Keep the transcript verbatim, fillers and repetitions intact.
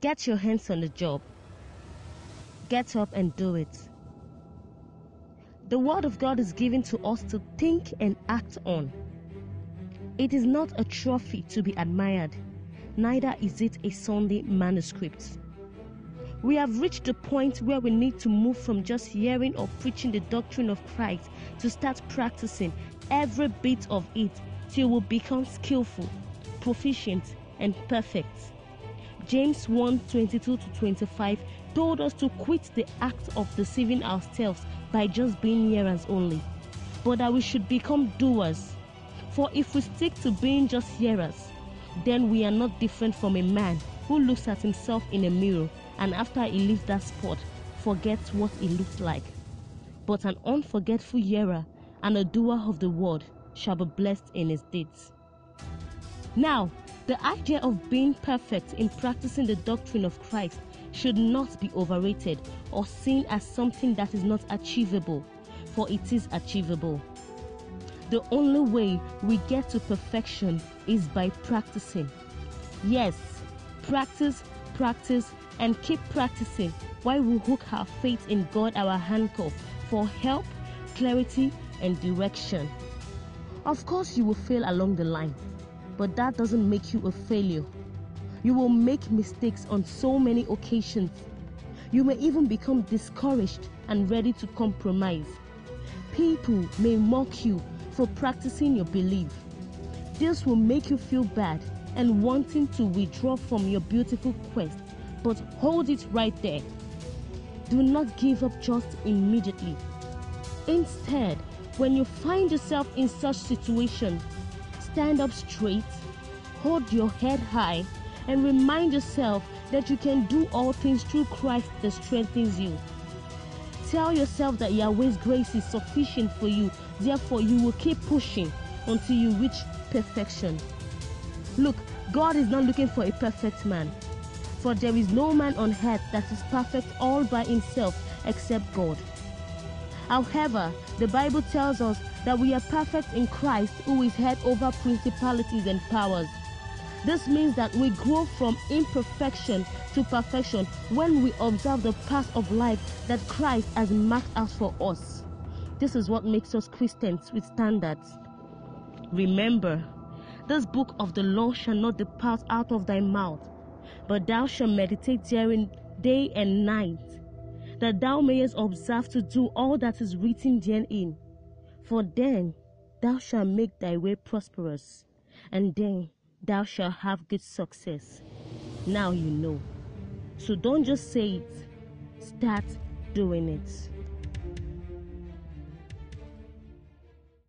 Get your hands on the job. Get up and do it. The Word of God is given to us to think and act on. It is not a trophy to be admired, neither is it a Sunday manuscript. We have reached the point where we need to move from just hearing or preaching the doctrine of Christ to start practicing every bit of it till we become skillful, proficient, and perfect. James one, twenty-two to twenty-five told us to quit the act of deceiving ourselves by just being hearers only, but that we should become doers. For if we stick to being just hearers, then we are not different from a man who looks at himself in a mirror and after he leaves that spot, forgets what he looked like. But an unforgetful hearer and a doer of the word shall be blessed in his deeds. Now, the idea of being perfect in practicing the doctrine of Christ should not be overrated or seen as something that is not achievable, for it is achievable. The only way we get to perfection is by practicing. Yes, practice, practice, and keep practicing while we hook our faith in God, our anchor, for help, clarity, and direction. Of course, you will fail along the line, but that doesn't make you a failure. You will make mistakes on so many occasions. You may even become discouraged and ready to compromise. People may mock you for practicing your belief. This will make you feel bad and wanting to withdraw from your beautiful quest, but hold it right there. Do not give up just immediately. Instead, when you find yourself in such situation, stand up straight, hold your head high, and remind yourself that you can do all things through Christ that strengthens you. Tell yourself that Yahweh's grace is sufficient for you, therefore you will keep pushing until you reach perfection. Look, God is not looking for a perfect man, for there is no man on earth that is perfect all by himself except God. However, the Bible tells us that we are perfect in Christ, who is head over principalities and powers. This means that we grow from imperfection to perfection when we observe the path of life that Christ has marked out for us. This is what makes us Christians with standards. Remember, this book of the law shall not depart out of thy mouth, but thou shalt meditate therein day and night, that thou mayest observe to do all that is written therein. For then thou shalt make thy way prosperous, and then thou shalt have good success. Now you know. So don't just say it, start doing it.